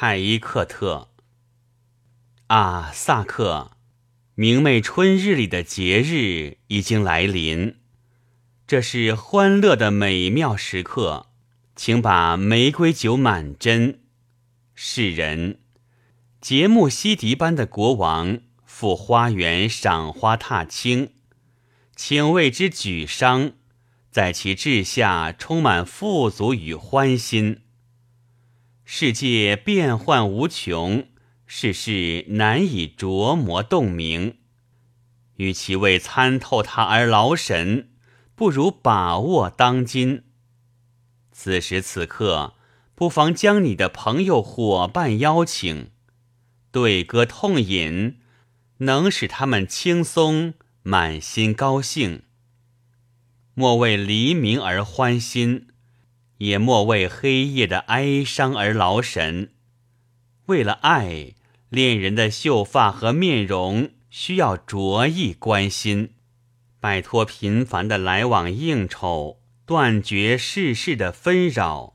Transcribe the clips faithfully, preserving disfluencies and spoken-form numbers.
泰伊克特。啊，萨克，明媚春日里的节日已经来临，这是欢乐的美妙时刻，请把玫瑰酒满斟。世人，杰穆西迪般的国王赴花园赏花踏青，请为之举觞，在其治下充满富足与欢欣。世界变幻无穷，世事难以琢磨洞明，与其为参透它而劳神，不如把握当今。此时此刻，不妨将你的朋友伙伴邀请，对歌痛饮，能使他们轻松，满心高兴。莫为黎明而欢欣，也莫为黑夜的哀伤而劳神。为了爱，恋人的秀发和面容需要着意关心，摆脱频繁的来往应酬，断绝世事的纷扰，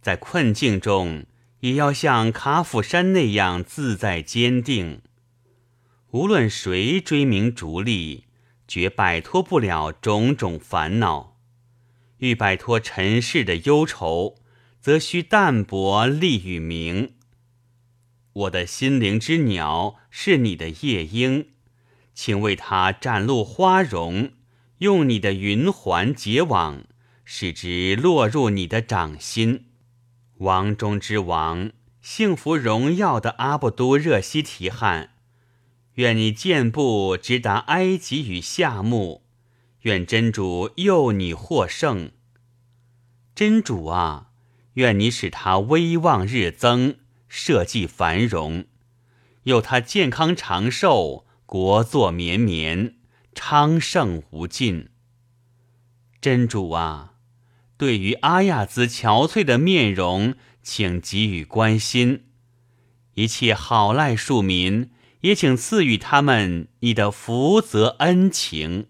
在困境中也要像卡甫山那样自在坚定。无论谁追名逐利，绝摆脱不了种种烦恼。欲摆脱尘世的忧愁，则需淡泊利与名。我的心灵之鸟是你的夜莺，请为它展露花容，用你的云环结网，使之落入你的掌心。王中之王，幸福荣耀的阿布都热西提汗，愿你健步直达埃及与夏目，愿真主佑你获胜。真主啊，愿你使他威望日增，社稷繁荣，佑他健康长寿，国祚绵绵，昌盛无尽。真主啊，对于阿亚兹憔悴的面容，请给予关心。一切好赖庶民，也请赐予他们你的福泽恩情。